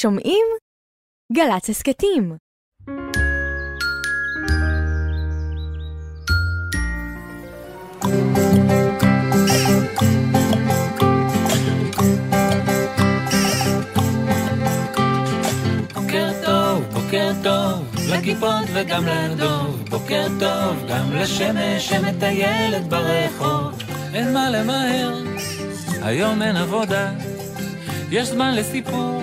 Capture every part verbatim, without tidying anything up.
שומעים? גל"צ הסכתים. בוקר טוב, בוקר טוב, לכיפות וגם לדוב, בוקר טוב גם לשמש שמטיילת ברחוב. אין מה למהר, היום אין עבודה, יש זמן לסיפור,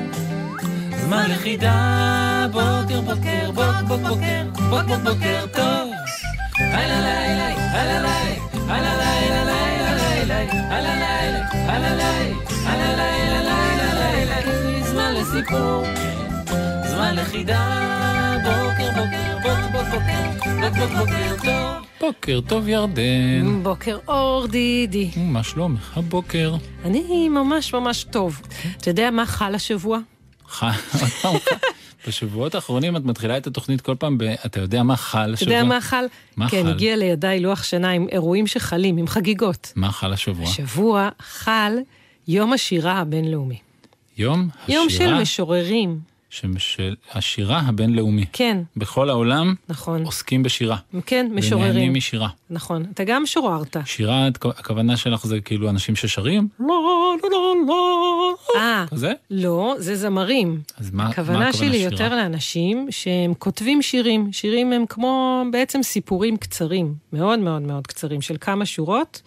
זמן לחידה. בוקר בוקר בוק בוק בוקר בוק בוק בוקר טוב. הלא לילה הלא לילה הלא לילה לילה הלא לילה הלא לילה הלא לילה לילה לילה, זמן לסיפור, זמן לחידה. בוקר בוקר בוק בוק בוקר בוק בוק בוקר טוב. בוקר טוב ירדן. בוקר אור דידי. מה שלומך הבוקר? אני ממש ממש טוב. אתה יודע מה חל השבוע? חל? בשבועות האחרונים את מתחילה את התוכנית כל פעם, אתה יודע מה חל השבוע? אתה יודע מה חל? כן, הגיע לידיי לוח שנה עם אירועים שחלים, עם חגיגות. מה חל השבוע? השבוע חל יום השירה הבינלאומי. יום השירה? יום של משוררים. של השירה הבינלאומי. כן. בכל העולם נכון. עוסקים בשירה. כן, משוררים. ונהנים משירה. נכון. אתה גם שוררת. שירה, הכוונה שלך זה כאילו אנשים ששרים? לא, לא, לא, לא. אה. כזה? לא, זה זמרים. אז מה הכוונה שלי? הכוונה שלי שירה? יותר לאנשים שהם כותבים שירים. שירים הם כמו בעצם סיפורים קצרים. מאוד מאוד מאוד קצרים. של כמה שורות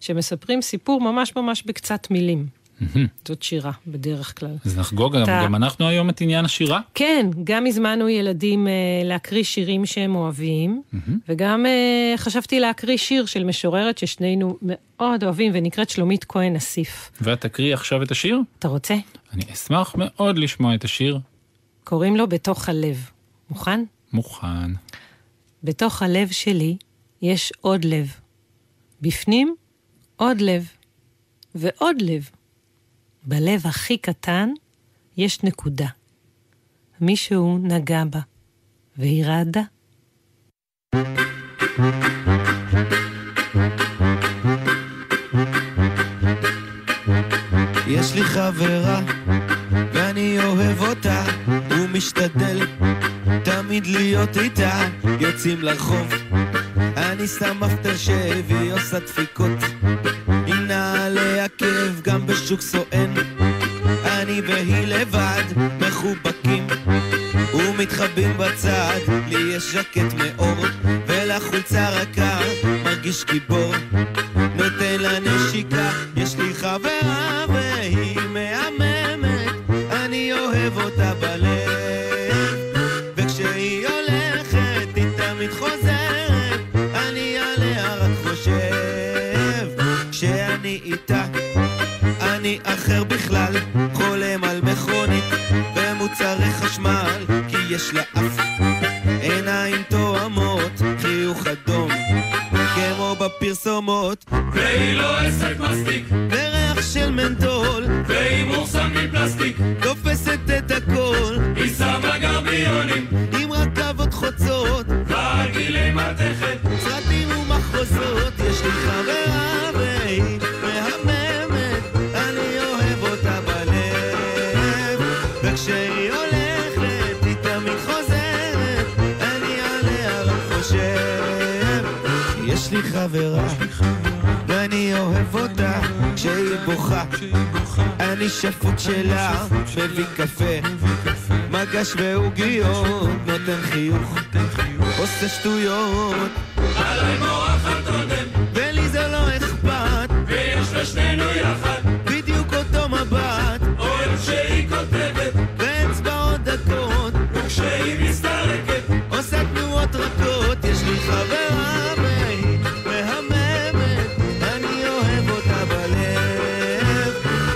שמספרים סיפור ממש ממש בקצת מילים. זאת שירה, בדרך כלל. אז נחגוג, גם אנחנו היום את עניין השירה? כן, גם הזמנו ילדים להקריא שירים שהם אוהבים, וגם חשבתי להקריא שיר של משוררת ששנינו מאוד אוהבים, ונקראת שלומית כהן אסיף. ואת תקריא עכשיו את השיר? אתה רוצה? אני אשמח מאוד לשמוע את השיר. קוראים לו בתוך הלב. מוכן? מוכן. בתוך הלב שלי יש עוד לב. בפנים, עוד לב. ועוד לב. בלב הכי קטן יש נקודה. מישהו נגע בה, והיא רעדה. יש לי חברה, ואני אוהב אותה, ומשתדל תמיד להיות איתה. יוצאים לרחוב, אני שם אפטר שהביא, עושה דפיקות. עליה כאב גם בשוק סואן, אני והיא לבד, מחובקים ומתחבאים בצד. לי יש ז'קט מאור ולחולצה רכה, מרגיש גיבור, נותן לה נשיקה. יש לי חברה והיא מהממת, אני אוהב אותה בלב, וכשהיא הולכת היא תמיד חוזרת, אני עליה רק חושב שאני איתה, אני אחר בכלל, חולם על מכונית ומוצרי חשמל, כי יש לה אף עיניים תואמות, חיוך אדום כמו בפרסומות, והיא לא עסק מסטיק וריח של מנטול, והיא מורסם מפלסטיק, תופסת את הכל, היא שמה גרביונים עם רכבות חוצות והגילי מתכת, צרטים ומחוזות. יש לי חברה והיא מהממת, אני אוהב אותה בלב, וכשהיא הולכת היא תמיד חוזרת, אני עליה רק חושב. יש לי חברה ואני אוהב אותה, כשהיא בוכה אני שפות שלה, מביא קפה מגש והוגיות, נותן חיוך עושה שטויות, עליי מורחת עודם ולי זה לא אכפת, ויש לשנינו יחד בדיוק אותו מבט, אוהב שהיא כותבת באצבעות דקות, וכשהיא מסתרקת עושה תנועות רכות. יש לי חברה והיא מהממת, אני אוהב אותה בלב,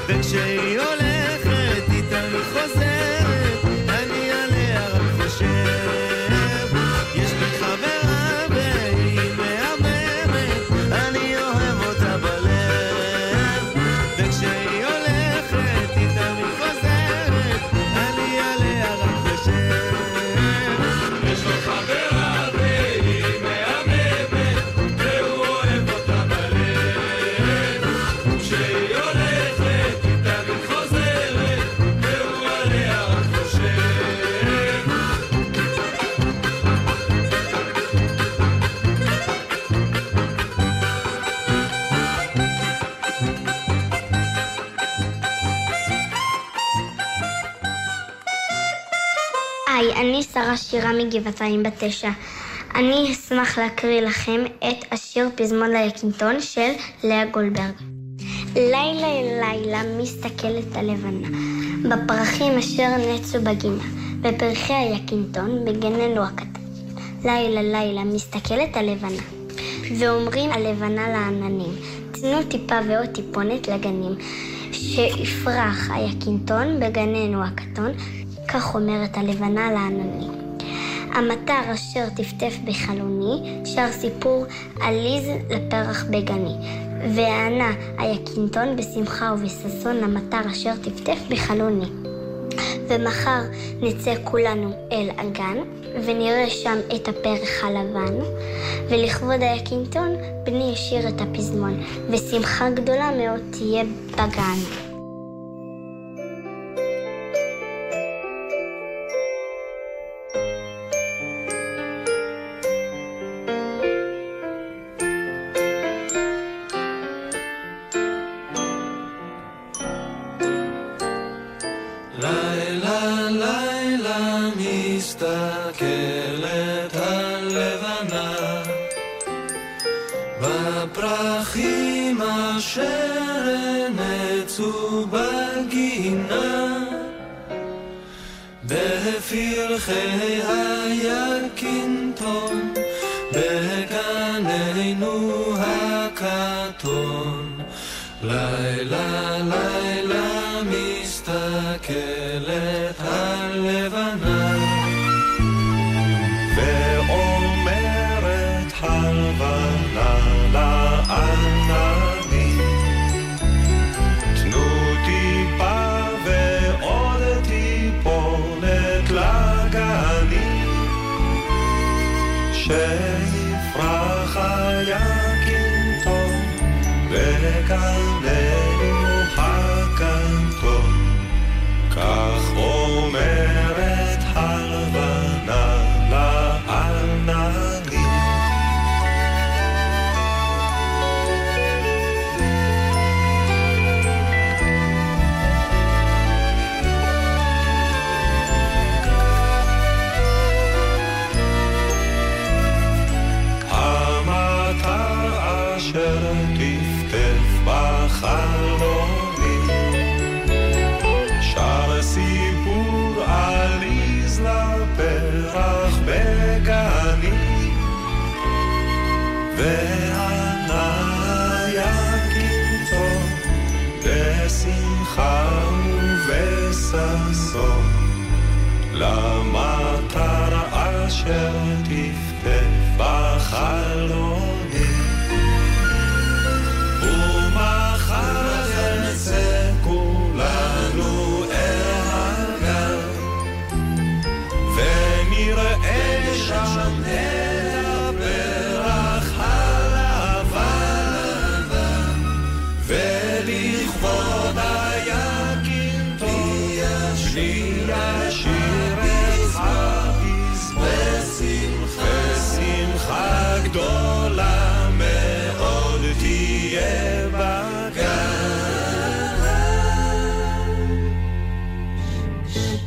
וכשהיא הולכת היא תמיד חוזרת, אני עליה רק חושב. יש לי חברה והיא מהממת, היי, אני שרה שירה מגבעתיים בתשע. אני אשמח להקריא לכם את השיר פזמון ליקינטון של לאה גולברג. לילה לילה מסתכלת הלבנה, בפרחים אשר נצו בגינה, בפרחי היקינטון בגננו הקטן. לילה לילה מסתכלת הלבנה, ואומרים הלבנה לעננים, תנו טיפה ועוד טיפונת לגנים, שיפרח היקינטון בגננו הקטון, כך אומרת הלבנה לעננים. המטר אשר טפטף בחלוני, שר סיפור עליז לפרח בגני, וענה היקינטון בשמחה ובששון למטר אשר טפטף בחלוני. ומחר נצא כולנו אל הגן, ונראה שם את הפרח הלבן, ולכבוד היקינטון בני ישיר את הפזמון, ושמחה גדולה מאוד תהיה בגן.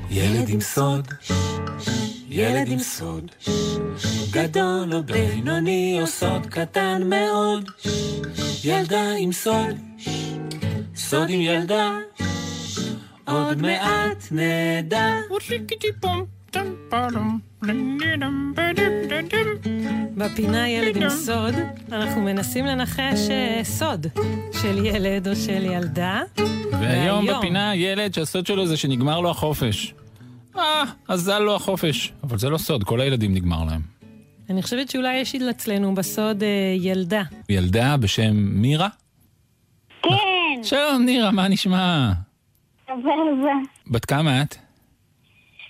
ילד עם סוד, ילד עם סוד, גדול או בינוני או סוד קטן מאוד. ילדה עם סוד, סוד עם ילדה, עוד מעט נדע. בפינה ילד עם סוד אנחנו מנסים לנחש סוד של ילד או של ילדה. והיום בפינה ילד שהסוד שלו זה שנגמר לו החופש. אה, אזל לו החופש. אבל זה לא סוד, כל הילדים נגמר להם. אני חושבת שאולי יש אצלנו בסוד ילדה. ילדה בשם מירה? כן. שלום נירה, מה נשמע? אבבה. בת כמה את?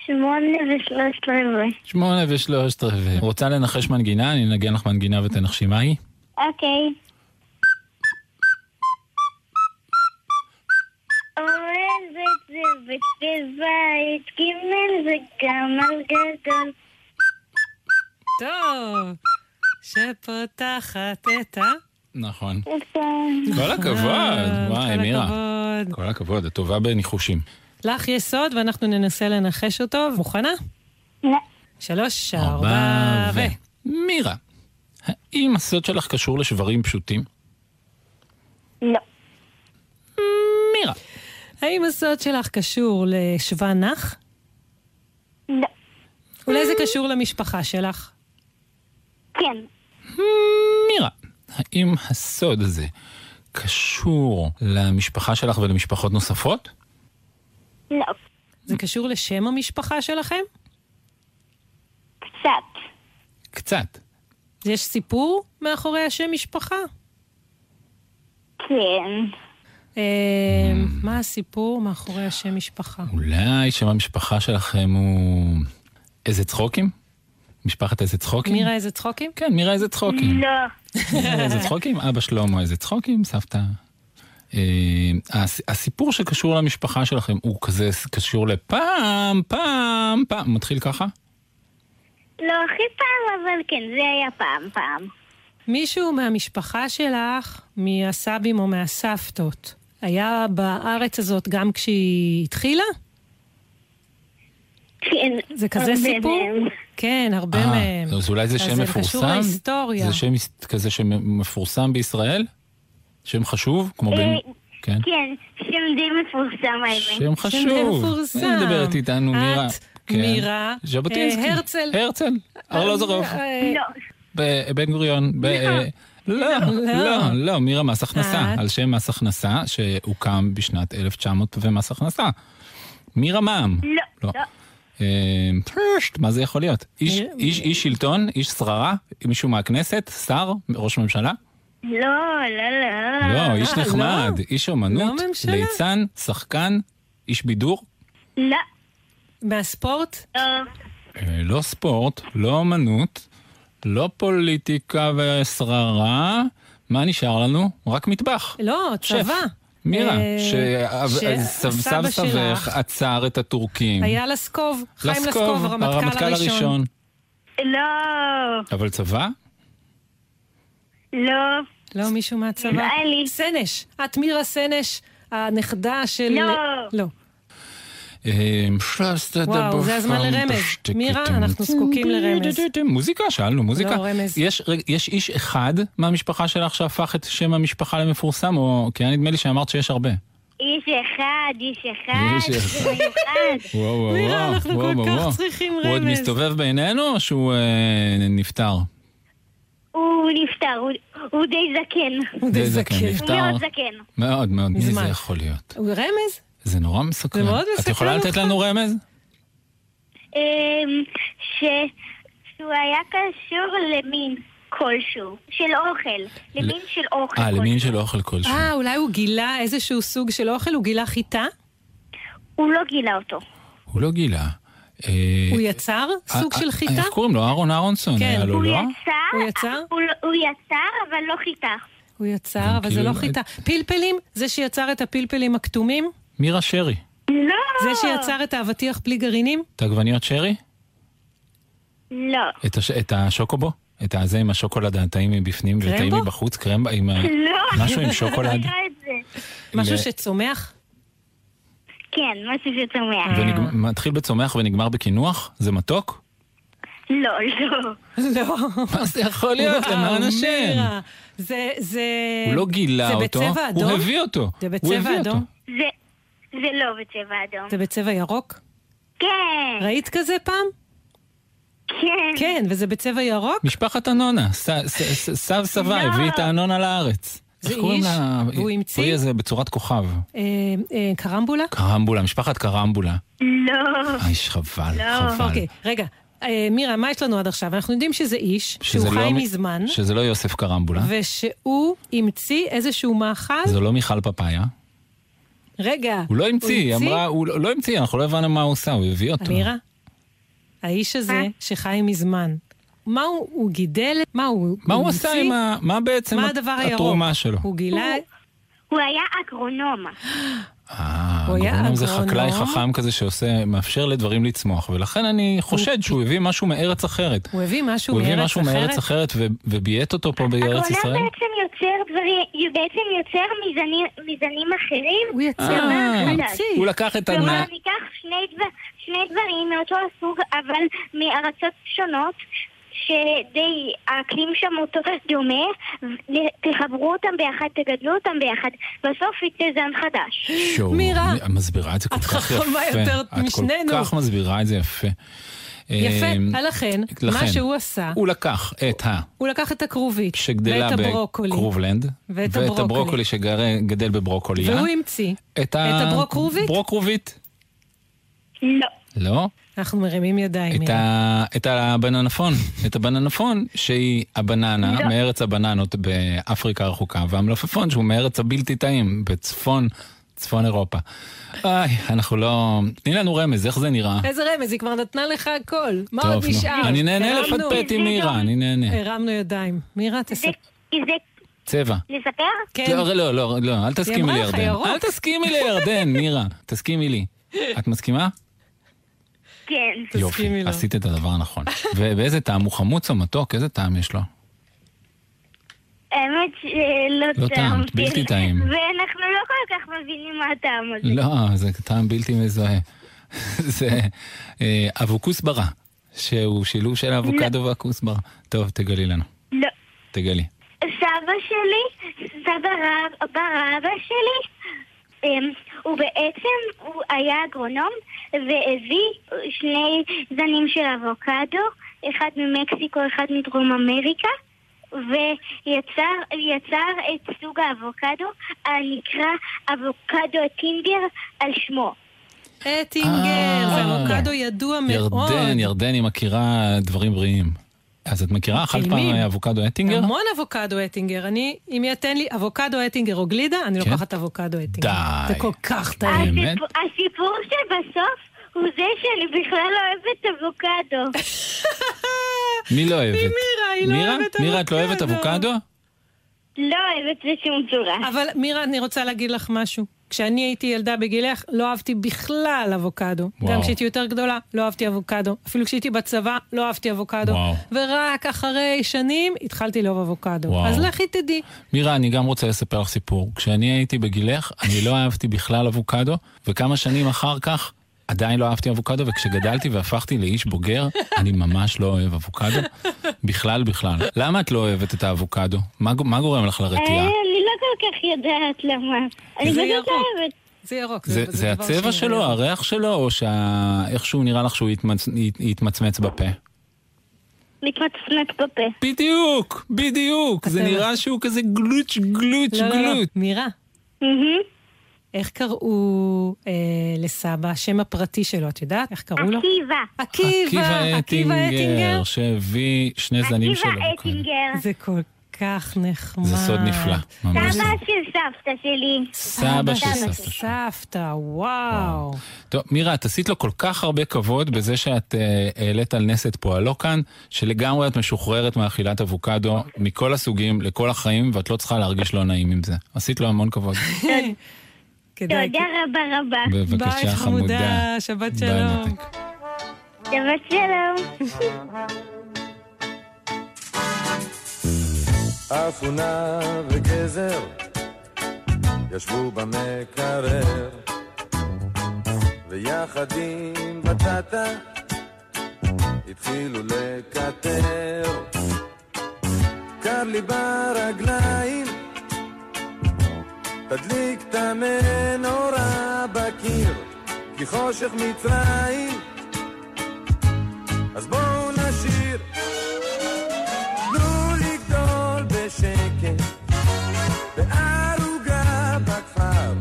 שמונה ושלושת רבעי. שמונה ושלושת רבעי. רוצה לנחש מנגינה? אני נגן לך מנגינה ותנחשי מה היא. אוקיי. אורן זה צוות בבית, גימל זה גמל גדול. טוב, שפותחת את ה... נכון. כל הכבוד, וואי מירה. כל הכבוד, הטובה בניחושים. לך יש סוד ואנחנו ננסה לנחש אותו. מוכנה? שלוש, ארבע, ו... מירה, האם הסוד שלך קשור לשברים פשוטים? לא. מירה, האם הסוד שלך קשור לשוונח? לא. אולי זה קשור למשפחה שלך? כן. מירה, האם הסוד הזה קשור למשפחה שלך ולמשפחות נוספות? לא. זה קשור לשם המשפחה שלכם? קצת. קצת. יש סיפור מאחורי השם משפחה? כן. מה הסיפור מאחורי השם משפחה? אולי שם המשפחה שלכם הוא... איזה צחוקים? משפחת איזה צחוקים? מירה איזה צחוקים? כן, מירה איזה צחוקים. לא. מירה איזה צחוקים? אבא שלמה איזה צחוקים? סבתא? הסיפור שקשור למשפחה שלכם הוא כזה קשור לפעם, פעם, פעם. מתחיל ככה? לא הכי פעם, אבל כן, זה היה פעם, פעם. מישהו מהמשפחה שלך, מהסבים או מהסבתות, היה בארץ הזאת גם כשהיא התחילה? כן. זה כזה סיפור? מהם. כן, הרבה 아, מהם. אז אולי זה שם מפורסם? זה קשור להיסטוריה. זה שם כזה שמפורסם בישראל? שם חשוב? כמו בין... כן, כן שם די מפורסם האמת. שם חשוב. שם די מפורסם. אני מדברת איתנו, מירה. את, מירה. ז'בוטינסקי. הרצל. הרצל. ארלוזורוב. לא. בן גוריון, לא, לא, לא, מירה מס הכנסה, על שם מס הכנסה שהוקם בשנת אלף תשע מאות ומס הכנסה. מירה מעם. לא. פרשט, מה זה יכול להיות? איש שלטון, איש שררה, מישהו מהכנסת, שר, ראש ממשלה? לא, לא, לא. לא, איש נחמד, איש אומנות, ליצן, שחקן, איש בידור? לא. מהספורט? לא ספורט, לא אומנות. לא פוליטיקה ושררה, מה נשאר לנו? רק מטבח. לא, צבא. מירה, שסבא סבך עצר את הטורקים. היה לסקוב, חיים לסקוב, הרמטכ"ל הראשון. לא. אבל צבא? לא. לא, מישהו מהצבא. נראה לי. סנש, את מירה סנש, הנכדה של... לא. לא. וואו, זה הזמן לרמז. מירה, אנחנו זקוקים לרמז. מוזיקה, שאלנו, מוזיקה. יש איש אחד מהמשפחה שלך שהפך את שם המשפחה למפורסם, או כי היה נדמה לי שאמרת שיש הרבה. איש אחד, איש אחד, איש אחד. מירה, אנחנו כל כך צריכים רמז. הוא עוד מסתובב בינינו או שהוא נפטר? הוא נפטר, הוא די זקן. הוא די זקן, נפטר. הוא מאוד זקן. מאוד מאוד, מי זה יכול להיות? הוא רמז? זה נורא מסקרן. את יכולה לתת לנו רמז? שהוא היה קשור למין כלשהו, של אוכל. למין של אוכל. אה, למין של אוכל כלשהו. אה, אולי הוא גילה איזשהו סוג של אוכל? הוא גילה חיטה? הוא לא גילה אותו. הוא לא גילה. הוא יצר סוג של חיטה? איך קוראים לו? אהרון אהרונסון היה לו, לא? הוא יצר? הוא יצר, אבל לא חיטה. הוא יצר, אבל זה לא חיטה. פלפלים? זה שיצר את הפלפלים הכתומים? מירה שרי. לא. זה שיצר את האבטיח בלי גרעינים? את העגבניות שרי? לא. את, הש... את השוקובו? את הזה עם השוקולד הטעים מבפנים וטעים מבחוץ? קרמבו? עם... לא. משהו עם שוקולד? משהו ו... שצומח? כן, משהו שצומח. ונג... מתחיל בצומח ונגמר בכינוח? זה מתוק? לא, לא. לא. מה זה יכול להיות? למען השם. זה, זה... הוא לא גילה אותו. זה בצבע אדום? הוא הביא אותו. זה בצבע אדום? זה... זה לא בצבע אדום. זה בצבע ירוק? כן. ראית כזה פעם? כן. כן, וזה בצבע ירוק? משפחת אנונה. סב סבא הביא את האנונה לארץ. זה איש? הוא המציא? הוא איזה בצורת כוכב. קרמבולה? קרמבולה, משפחת קרמבולה. לא. איש חבל, חבל. אוקיי, רגע. מירה, מה יש לנו עד עכשיו? אנחנו יודעים שזה איש, שהוא חי מזמן. שזה לא יוסף קרמבולה. ושהוא המציא איזשהו מאכל. זה לא מיכל פפאיה. רגע. הוא לא המציא, היא אמרה, הוא לא המציא, אנחנו לא הבנו מה הוא עושה, הוא הביא אותו. אמירה, האיש הזה שחי מזמן, מה הוא גידל, מה הוא המציא? מה הוא עשה עם ה... מה בעצם התרומה שלו? הוא גילה... הוא היה אגרונום. אה, אגרונום זה חקלאי חכם כזה שעושה, מאפשר לדברים לצמוח, ולכן אני חושד שהוא הביא משהו מארץ אחרת. הוא הביא משהו מארץ אחרת? הוא הביא משהו מארץ אחרת וביית אותו פה בארץ ישראל? אגרונום בעצם יוצר דברים, הוא בעצם יוצר מזנים אחרים. הוא יצר מה? הוא לקח את הדנה. כלומר, ניקח שני שני דברים מאותו הסוג, אבל מארצות שונות, שדי האקלים שם הוא תופס דומה, תחברו אותם ביחד, תגדלו אותם ביחד, בסוף יצא זן חדש. שוב, מירה, מסבירה את זה כל את כך יפה. את חכמה יותר משנינו. את כל כך מסבירה את זה יפה. יפה, לכן, מה שהוא עשה... הוא לקח את ה... הוא לקח את הכרובית, ואת הברוקולי. קרובלנד, ואת הברוקולי שגדל בברוקוליה. והוא המציא את הברוקרובית. לא. לא? אנחנו מרימים ידיים. את הבננפון, את הבננפון שהיא הבננה, מארץ הבננות באפריקה הרחוקה, והמלפפון שהוא מארץ הבלתי טעים, בצפון... צפון אירופה. איי, אנחנו לא... תני לנו רמז, איך זה נראה? איזה רמז, היא כבר נתנה לך הכל. מה עוד נשאר? אני נהנה לפטפט עם מירה, אני נהנה. הרמנו ידיים. מירה, תספר. צבע. לספר? כן. לא, לא, לא, אל תסכימי לי, ירדן. אל תסכימי לי, ירדן, מירה. תסכימי לי. את מסכימה? כן. יופי, עשית את הדבר הנכון. ובאיזה טעם? הוא חמוץ או מתוק? איזה טעם יש לו? האמת שלא טעם, בלתי טעים. ואנחנו לא כל כך מבינים מה הטעם הזה. לא, זה טעם בלתי מזוהה. זה אבוקוסברה, שהוא שילוב של אבוקדו ואבוקוסברה. טוב, תגלי לנו. לא. תגלי. סבא שלי, סבא רבא שלי, הוא בעצם, הוא היה אגרונום, והביא שני זנים של אבוקדו, אחד ממקסיקו, אחד מדרום אמריקה, ויצר יצר את סוג האבוקדו הנקרא אבוקדו אטינגר על שמו. אטינגר, זה אבוקדו ידוע מאוד. ירדן, ירדן היא מכירה דברים בריאים. אז את מכירה אחת פעם אבוקדו אטינגר? המון אבוקדו אטינגר. אני, אם יתן לי אבוקדו אטינגר או גלידה, אני לוקחת אבוקדו אטינגר. זה כל כך טעים. הסיפור שבסוף הוא זה שאני בכלל אוהבת אבוקדו. מי לא אוהבת? מירה, מירה, את לא אוהבת אבוקדו? לא אוהבת בשום צורה. אבל מירה, אני רוצה להגיד לך משהו. כשאני הייתי ילדה בגילך, לא אהבתי בכלל אבוקדו. גם כשהייתי יותר גדולה, לא אהבתי אבוקדו. אפילו כשהייתי בצבא, לא אהבתי אבוקדו. ורק אחרי שנים, התחלתי לאהוב אבוקדו. אז לכי תדעי. מירה, אני גם רוצה לספר לך סיפור. כשאני הייתי בגילך, אני לא אהבתי בכלל אבוקדו, וכמה שנים אחר כך, עדיין לא אהבתי אבוקדו, וכשגדלתי והפכתי לאיש בוגר, אני ממש לא אוהב אבוקדו. בכלל, בכלל. למה את לא אוהבת את האבוקדו? מה, מה גורם לך לרתיעה? אני לא כל כך יודעת למה. אני לא אוהבת. זה ירוק. זה, זה, זה הצבע שלו, הריח שלו, או שאיכשהו נראה לך שהוא יתמצ... יתמצמץ בפה? מתמצמץ בפה. בדיוק, בדיוק. זה נראה שהוא כזה גלוץ' גלוץ' גלוץ'. לא, לא, מירה. אהה. איך קראו אה, לסבא, השם הפרטי שלו, את יודעת? איך קראו לו? עקיבא. עקיבא, עקיבא אטינגר. שהביא שני זנים שלו. עקיבא אטינגר. זה כל כך נחמד. זה סוד נפלא. סבא של סבתא שלי. סבא של סבתא. סבתא, וואו. טוב, מירה, את עשית לו כל כך הרבה כבוד בזה שאת העלית על נס את פועלו כאן, שלגמרי את משוחררת מאכילת אבוקדו, מכל הסוגים, לכל החיים, ואת לא צריכה להרגיש לא נעים עם זה. עשית לו המון כבוד. תודה רבה רבה. בבקשה חמודה. שבת שלום. שבת שלום. אפונה וגזר ישבו במקרר ויחד עם בטטה התחילו לקטר קר לי ברגליים תדליק את המנורה בקיר, כי חושך מצרים, אז בואו נשיר. תנו לגדול בשקט, בערוגה בכפר,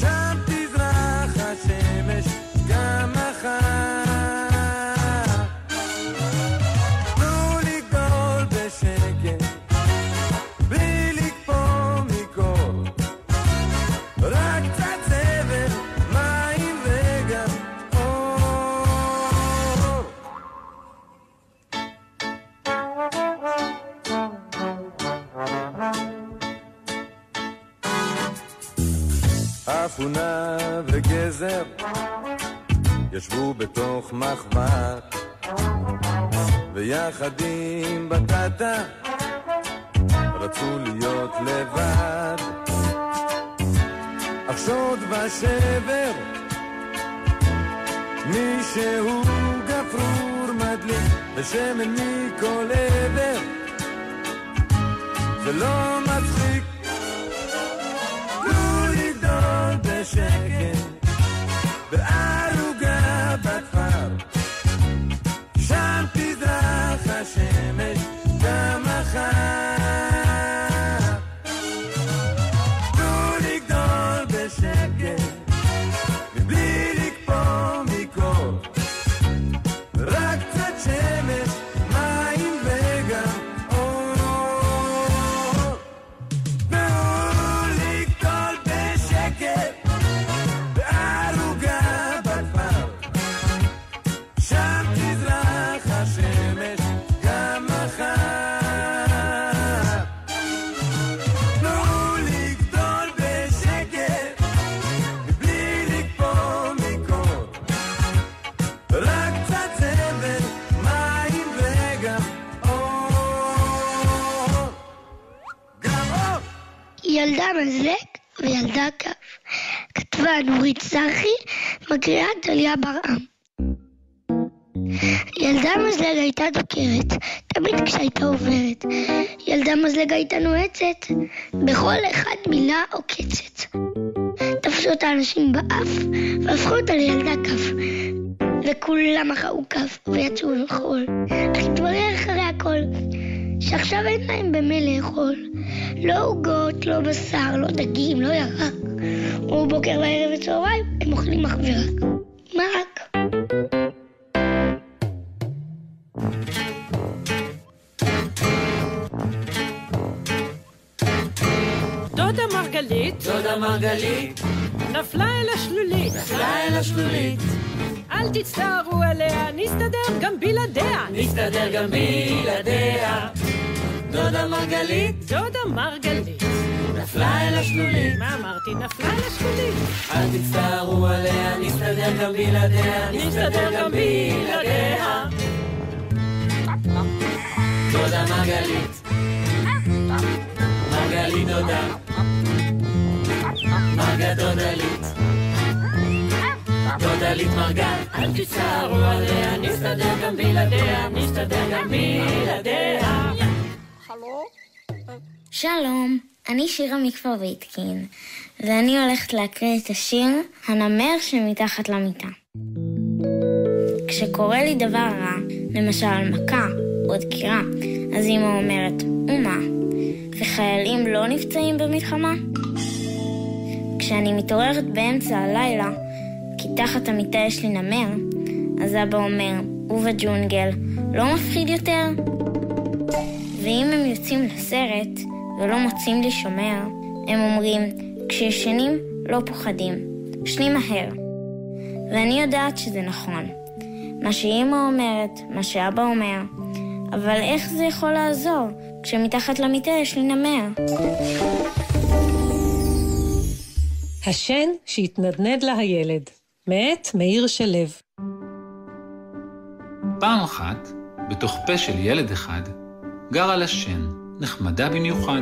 שם תזרח השמש גם מחר. תנו לגדול בשקט, אפונה וגזר ישבו בתוך מחבט ויחד עם בטטה רצו להיות לבד אך שוד ושבר מישהו גפרור מדליק ושמן מכל עבר, זה לא מצחיק. תנו לגדול בשקט בערוגה בכפר, שם תזרח השמש גם מחר. ילדה מזלק וילדה כף. כתבה נורית צחי, מקריאה דליה ברעם. ילדה מזלג הייתה דוקרת, תמיד כשהייתה עוברת. ילדה מזלג הייתה נועצת, בכל אחד מילה או קצת. תפסו את האנשים באף, והפכו אותה לילדה כף. וכולם אחרו כף, ויצאו לחול. אך התברר אחרי הכל, שעכשיו אין להם במה לאכול. לא עוגות, לא בשר, לא דגים, לא ירק. ובוקר וערב וצהריים הם אוכלים אך ורק מרק. דודה מרגלית, דודה מרגלית, נפלה אל השלולית, נפלה אל השלולית. אל תצטערו עליה, נסתדר גם בלעדיה, נסתדר גם בלעדיה. דודה מרגלית, דודה מרגלית, נפלה אל השלולית. מה אמרתי? נפלה אל השלולית. אל תצטערו עליה, נסתדר גם בלעדיה, נסתדר גם בלעדיה. דודה מרגלית, מרגלית דודה, מרגה דודלית, דודלית מרגה. אל תצטערו עליה, נסתדר גם בלעדיה, נסתדר גם בלעדיה. שלום, אני שירה מכפר ויתקין, ואני הולכת להקריא את השיר הנמר שמתחת למיטה. כשקורה לי דבר רע, למשל מכה או דקירה, אז אמא אומרת, ומה? וחיילים לא נפצעים במלחמה? כשאני מתעוררת באמצע הלילה, כי תחת המיטה יש לי נמר, אז אבא אומר, ובג'ונגל לא מפחיד יותר? ואם הם יוצאים לסרט ולא מוצאים לי שומר, הם אומרים, כשישנים לא פוחדים, שני מהר. ואני יודעת שזה נכון, מה שאמא אומרת, מה שאבא אומר, אבל איך זה יכול לעזור כשמתחת למיטה יש לי נמר? השן שהתנדנד לה הילד, מאת מאיר שלו. פעם אחת, בתוך פה של ילד אחד, גרה לשן, נחמדה במיוחד.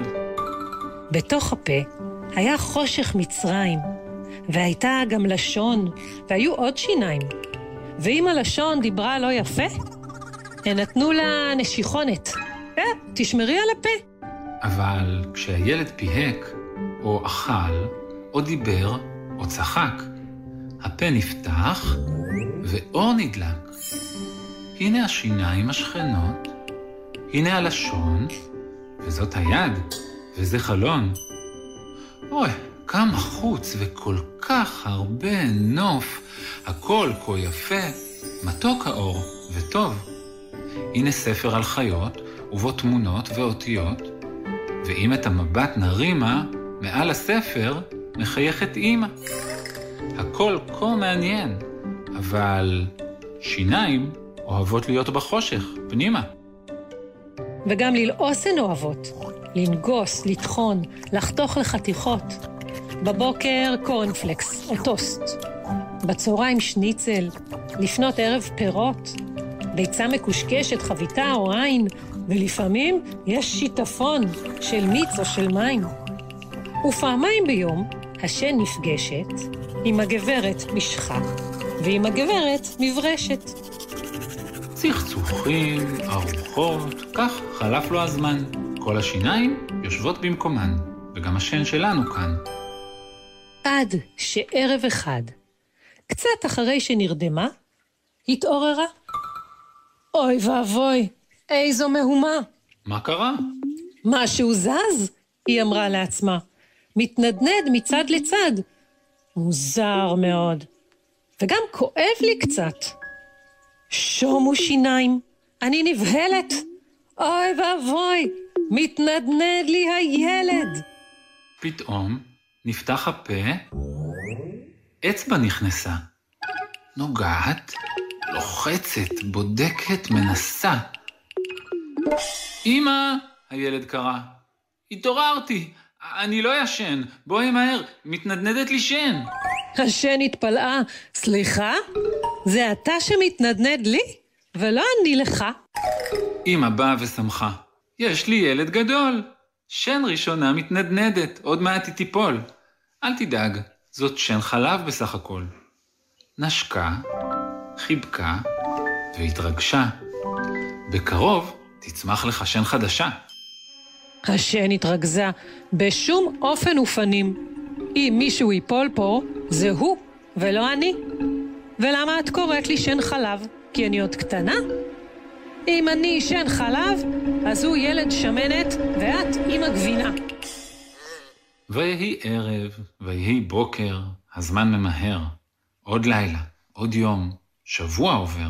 בתוך הפה היה חושך מצרים, והייתה גם לשון, והיו עוד שיניים. ואם הלשון דיברה לא יפה, הן נתנו לה נשיכונת. אה, תשמרי על הפה. אבל כשהילד פיהק, או אכל, או דיבר, או צחק, הפה נפתח, ואור נדלק. הנה השיניים השכנות, הנה הלשון, וזאת היד, וזה חלון. אוי, כמה חוץ וכל כך הרבה נוף, הכל כה יפה, מתוק האור וטוב. הנה ספר על חיות, ובו תמונות ואותיות, ואם את המבט נרימה, מעל הספר מחייכת אמא. הכל כה מעניין, אבל שיניים אוהבות להיות בחושך, פנימה. וגם ללעוס הן אוהבות, לנגוס, לטחון, לחתוך לחתיכות. בבוקר קורנפלקס או טוסט, בצהריים שניצל, לפנות ערב פירות, ביצה מקושקשת, חביתה או עין, ולפעמים יש שיטפון של מיץ או של מים. ופעמיים ביום השן נפגשת עם הגברת משחה, ועם הגברת מברשת. צחצוחים, ארוחות, כך חלף לו הזמן. כל השיניים יושבות במקומן, וגם השן שלנו כאן. עד שערב אחד, קצת אחרי שנרדמה, התעוררה. אוי ואבוי, איזו מהומה. מה קרה? משהו זז, היא אמרה לעצמה. מתנדנד מצד לצד. מוזר מאוד. וגם כואב לי קצת. שומו שיניים, אני נבהלת. אוי ואבוי, מתנדנד לי הילד. פתאום נפתח הפה, אצבע נכנסה. נוגעת, לוחצת, בודקת, מנסה. אמא, הילד קרא. התעוררתי, אני לא ישן, בואי מהר, מתנדנדת לי שן. השן התפלאה, סליחה? זה אתה שמתנדנד לי? ולא אני לך. אמא באה ושמחה. יש לי ילד גדול. שן ראשונה מתנדנדת, עוד מעט היא תיפול. אל תדאג, זאת שן חלב בסך הכל. נשקה, חיבקה והתרגשה. בקרוב תצמח לך שן חדשה. השן התרגזה בשום אופן ופנים. אם מישהו ייפול פה, זה הוא ולא אני. ולמה את קוראת לי שן חלב? כי אני עוד קטנה? אם אני שן חלב, אז הוא ילד שמנת ואת אמא גבינה. ויהי ערב, ויהי בוקר, הזמן ממהר. עוד לילה, עוד יום, שבוע עובר.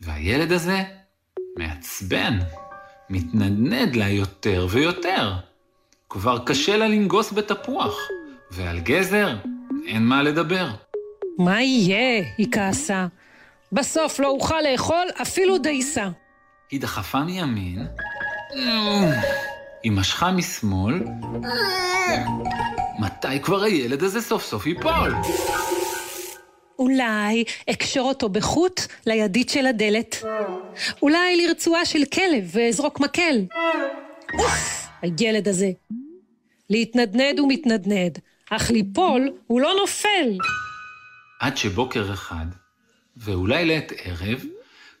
והילד הזה מעצבן, מתנדנד לה יותר ויותר. כבר קשה לה לנגוס בתפוח, ועל גזר אין מה לדבר. מה יהיה? היא כעסה. בסוף לא אוכל לאכול אפילו דייסה. היא דחפה מימין, היא משכה משמאל. מתי כבר הילד הזה סוף סוף ייפול? אולי אקשור אותו בחוט לידית של הדלת. אולי לרצועה של כלב ואזרוק מקל. אוף, הילד הזה. להתנדנד הוא מתנדנד, אך ליפול הוא לא נופל. עד שבוקר אחד, ואולי לעת ערב,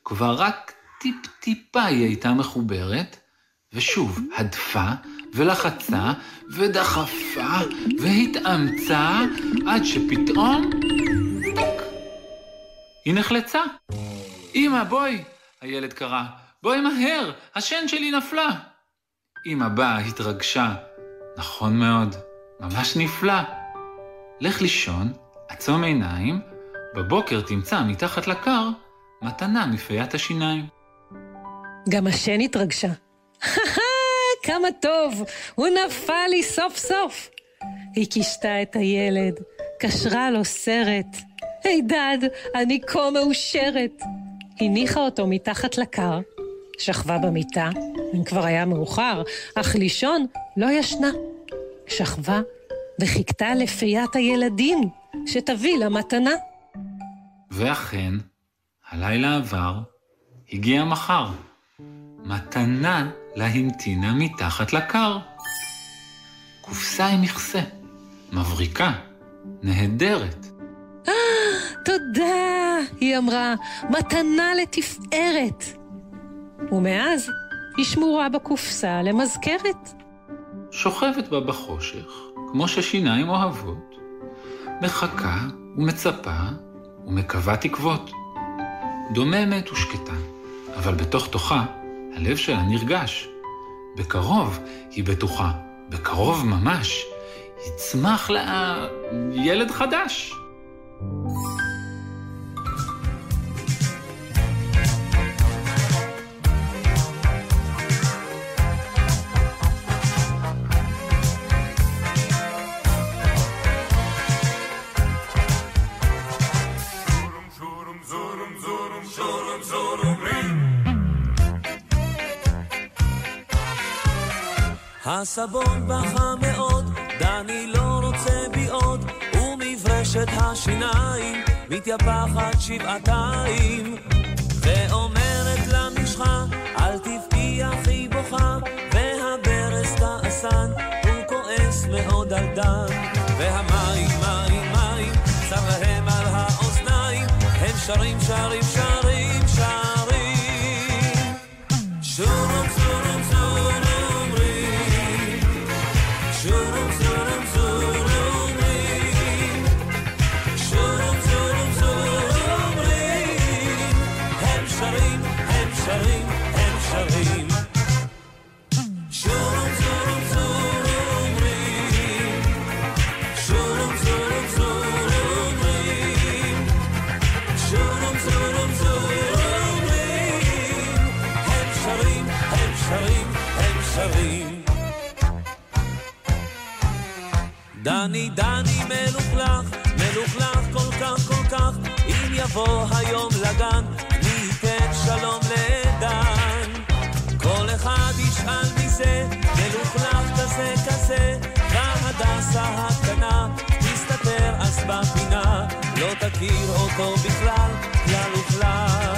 כבר רק טיפ-טיפה היא הייתה מחוברת, ושוב הדפה ולחצה ודחפה והתאמצה, עד שפתאום טק, היא נחלצה. אמא, בואי, הילד קרא, בואי מהר, השן שלי נפלה. אמא באה, התרגשה. נכון מאוד, ממש נפלא. לך לישון, עצום עיניים, בבוקר תמצא מתחת לקר מתנה מפיית השיניים. גם השן התרגשה. כמה טוב, הוא נפל לי סוף סוף. היא קישתה את הילד, קשרה לו סרט. הידד, אני כה מאושרת. הניחה אותו מתחת לקר, שכבה במיטה, אם כבר היה מאוחר, אך לישון לא ישנה. שכבה וחיכתה לפיית הילדים, שתביא לה מתנה. ואכן, הלילה עבר, הגיע מחר. מתנה לה המתינה מתחת לקר. קופסה עם מכסה, מבריקה, נהדרת. אה, תודה, היא אמרה, מתנה לתפארת. ומאז היא שמורה בקופסה למזכרת. שוכבת בה בחושך, כמו ששיניים אוהבות. מחכה ומצפה ומקווה תקוות. דוממת ושקטה, אבל בתוך תוכה הלב שלה נרגש. בקרוב היא בטוחה, בקרוב ממש, יצמח לה ילד חדש. הסבון בכה מאוד, דני לא רוצה בי עוד, ומברשת השיניים מתייפחת שבעתיים, ואומרת למשחה, אל תבכי אחי בוכה, והברז כעסן, הוא כועס מאוד על דן, והמים, מים, מים, שם להם על האוזניים, שרים שרים שרים שרים שורם שורם שורם רי שורם שורם שורם רי שורם שורם שורם רי הם שרים הם שרים הם שרים שורם שורם שורם רי שורם שורם שורם רי שורם שורם שורם רי הם שרים הם שרים הם שרים דני דני מלוכלך מלוכלך כל כך כל כך אם יבוא היום לגן ניתן שלום לדן כל אחד ישאל מזה, מלוכלך כזה כזה, והדסה הקטנה, תסתתר אז בפינה, לא תכיר אותו בכלל, כלל וכלל.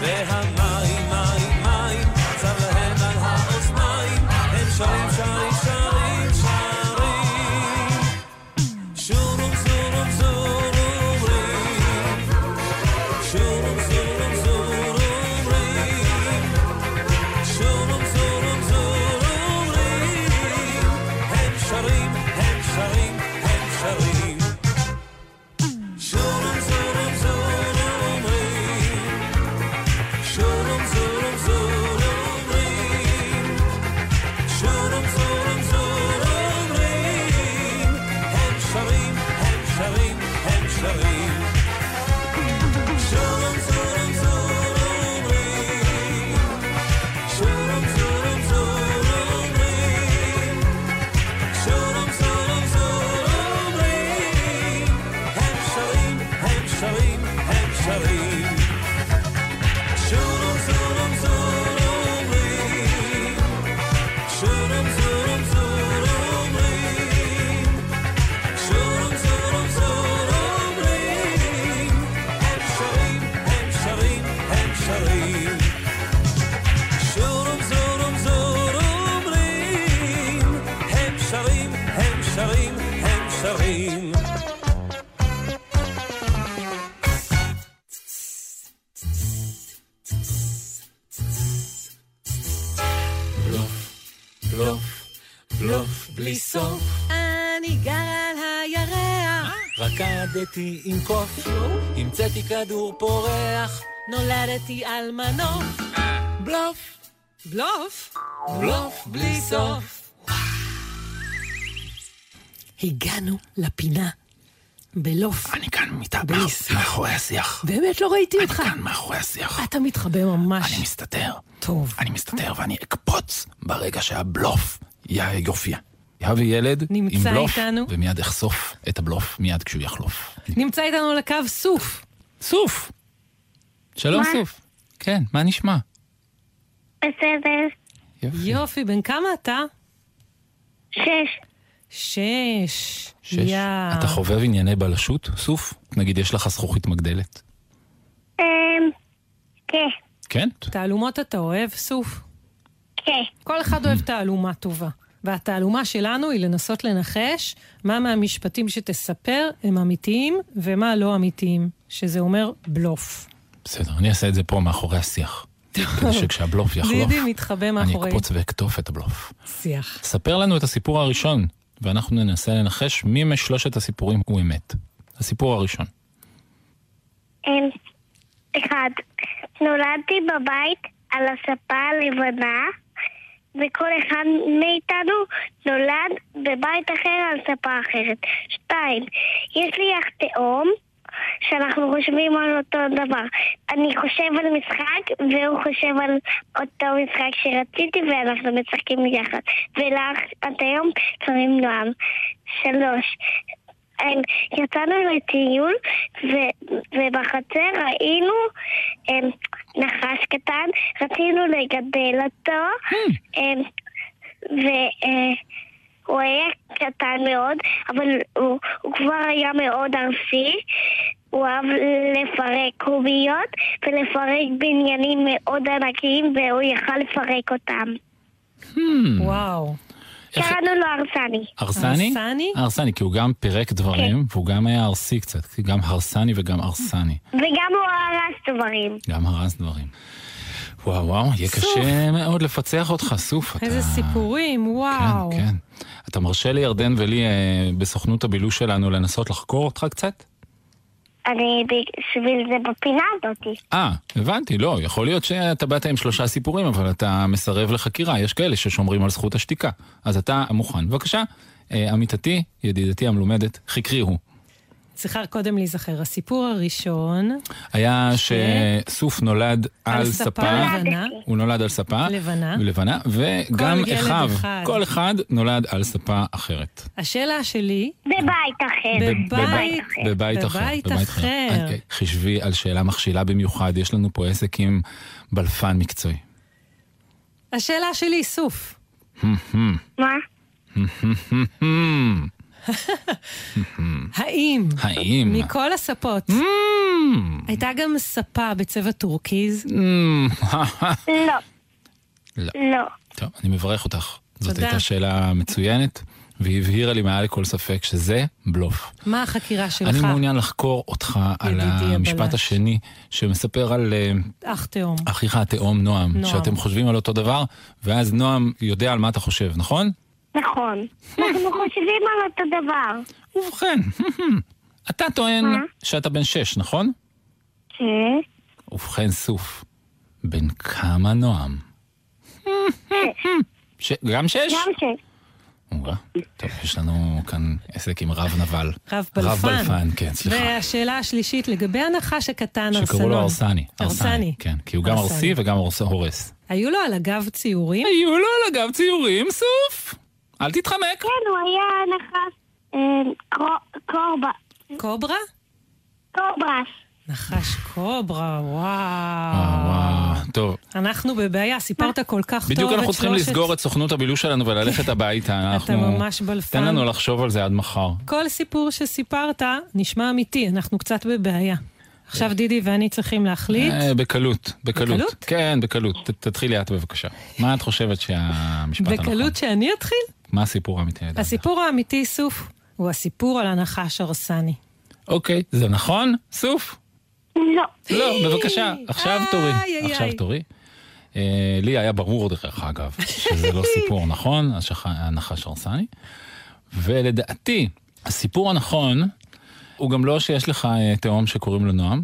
והמים, מים, מים, צר להם על האוזניים, הם שרים, שרים, שרים, שרים. שורום, שורום, שורום, רים. שורום, שורום, שורום, רים. שורום, שורום, שורום, רים. הם שרים, הם שרים, הם שרים. שורום, שורום, שורום, רים. שורום, שורום, שורום, רים. שורום, שורום, שורום, רים. הם שרים, הם שרים, הם שרים. שורום, שורום, שורום, רים. שורום, שורום, שורום, רים. שורום, שורום, שורום, רים. הם שרים, הם שרים, הם שרים. שורום, שורום, שורום, רים. שורום, שורום, שורום, רים. שורום, שורום, שורום, רים. הם שרים, הם שרים, הם שרים. שורום, שורום, שורום, רים. הם שרים, הם שרים, הם שרים. בלוף, בלוף בלי סוף, אני גר על הירח, רקדתי עם קוף, המצאתי כדור פורח, נולדתי על מנוף, בלוף, בלוף, בלוף בלי סוף. הגענו לפינה בלוף. אני כאן מתחבא מאחורי השיח. באמת לא ראיתי אותך. אני כאן מאחורי השיח. אתה מתחבא ממש. אני מסתתר. טוב. אני מסתתר ואני אקפוץ ברגע שהבלוף יופיע. יהבי ילד עם בלוף, ומיד אחשוף את הבלוף מיד כשהוא יחלוף. נמצא איתנו על הקו סוף. סוף. שלום סוף. כן, מה נשמע? בסדר. יופי, בן כמה אתה? שש. שש. שש. אתה חובב ענייני בלשות, סוף? נגיד, יש לך זכוכית מגדלת? כן. כן? תעלומות אתה אוהב, סוף? כן. כל אחד אוהב תעלומה טובה. והתעלומה שלנו היא לנסות לנחש מה מהמשפטים שתספר הם אמיתיים ומה לא אמיתיים, שזה אומר בלוף. בסדר, אני אעשה את זה פה מאחורי השיח. כדי שכשהבלוף יחלוף, אני אקפוץ ואקטוף את הבלוף. שיח. ספר לנו את הסיפור הראשון. ואנחנו ננסה לנחש מי משלושת הסיפורים הוא אמת. הסיפור הראשון. אחד, נולדתי בבית על הספה הלבנה, וכל אחד מאיתנו נולד בבית אחר על ספה אחרת. שתיים, יש לי אח תאום שאנחנו חושבים על אותו דבר. אני חושב על משחק והוא חושב על אותו משחק שרציתי ואנחנו משחקים יחד. ולאח התאום קוראים נועם. שלוש, יצאנו לטיול ובחצר ראינו נחש קטן, רצינו לגדל אותו והוא היה קטן מאוד, אבל הוא, הוא כבר היה מאוד ארסי. הוא אהב לפרק קוביות ולפרק בניינים מאוד ענקיים, והוא יכל לפרק אותם. וואו. קראנו לו הרסני. הרסני? הרסני, כי הוא גם פירק דברים, והוא גם היה הרסי קצת, גם הרסני וגם הרסני. וגם הוא הרס דברים. גם הרס דברים. וואו, וואו, יהיה קשה מאוד לפצח אותך, סוף. איזה סיפורים, וואו. כן, כן. אתה מרשה לי, ירדן ולי, בסוכנות הבילוש שלנו, לנסות לחקור אותך קצת? אני בשביל זה בפינה הזאת. אה, הבנתי, לא, יכול להיות שאתה באת עם שלושה סיפורים, אבל אתה מסרב לחקירה, יש כאלה ששומרים על זכות השתיקה. אז אתה מוכן. בבקשה, עמיתתי, ידידתי המלומדת, חקרי הוא. צריכה קודם להיזכר, הסיפור הראשון... היה שסוף נולד על ספה, הוא נולד על ספה, לבנה, וגם אחד, כל אחד נולד על ספה אחרת. השאלה שלי... בבית אחר. בבית אחר. בבית אחר. חשבי על שאלה מכשילה במיוחד, יש לנו פה עסק עם בלפן מקצועי. השאלה שלי, סוף. מה? האם מכל הספות הייתה גם ספה בצבע טורקיז? לא. לא. טוב, אני מברך אותך. זאת הייתה שאלה מצוינת, והבהירה לי מעל לכל ספק שזה בלוף. מה החקירה שלך? אני מעוניין לחקור אותך על המשפט השני שמספר על אח תאום. אחיך התאום נועם, שאתם חושבים על אותו דבר, ואז נועם יודע על מה אתה חושב, נכון? נכון, אנחנו חושבים על אותו דבר. ובכן, אתה טוען שאתה בן שש, נכון? כן. ובכן, סוף, בן כמה נועם? שש. גם שש? גם שש. טוב, יש לנו כאן עסק עם רב נבל. רב בלפן, כן, סליחה. והשאלה השלישית, לגבי הנחש הקטן הרסנון. שקראו לו הרסני. הרסני. כן, כי הוא גם הרסי וגם הורס. היו לו על הגב ציורים? היו לו על הגב ציורים, סוף. אל תתחמק. כן, הוא היה נחש קוברה. קוברה? קוברה. נחש קוברה, וואו. טוב. אנחנו בבעיה, סיפרת כל כך טוב. בדיוק אנחנו צריכים לסגור את סוכנות הבילוש שלנו וללכת הביתה. אתה ממש בלפן. תן לנו לחשוב על זה עד מחר. כל סיפור שסיפרת נשמע אמיתי, אנחנו קצת בבעיה. עכשיו דידי ואני צריכים להחליט. בקלות, בקלות. כן, בקלות. תתחילי את בבקשה. מה את חושבת שהמשפט הנכון? בקלות שאני אתחיל? מה הסיפור האמיתי? הסיפור האמיתי, סוף, הוא הסיפור על הנחש הרסני. אוקיי, זה נכון, סוף? לא. לא, בבקשה, עכשיו תורי. עכשיו תורי. לי היה ברור דרך אגב, שזה לא סיפור נכון, הנחש הרסני. ולדעתי, הסיפור הנכון... הוא גם לא שיש לך תאום שקוראים לו נועם,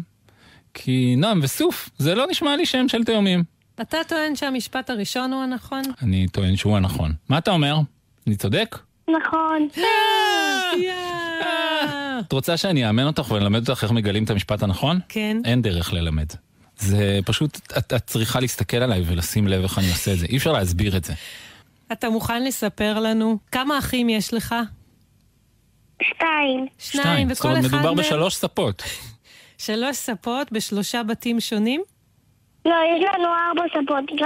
כי נועם וסוף, זה לא נשמע לי שם של תאומים. אתה טוען שהמשפט הראשון הוא הנכון? אני טוען שהוא הנכון. מה אתה אומר? אני צודק? נכון. את רוצה שאני אאמן אותך ולמד אותך איך מגלים את המשפט הנכון? כן. אין דרך ללמד. זה פשוט, את צריכה להסתכל עליי ולשים לב איך אני עושה את זה. אי אפשר להסביר את זה. אתה מוכן לספר לנו כמה אחים יש לך? שתיים. שתיים, וכל אחד... מדובר בשלוש ספות. שלוש ספות בשלושה בתים שונים? לא, יש לנו ארבע ספות,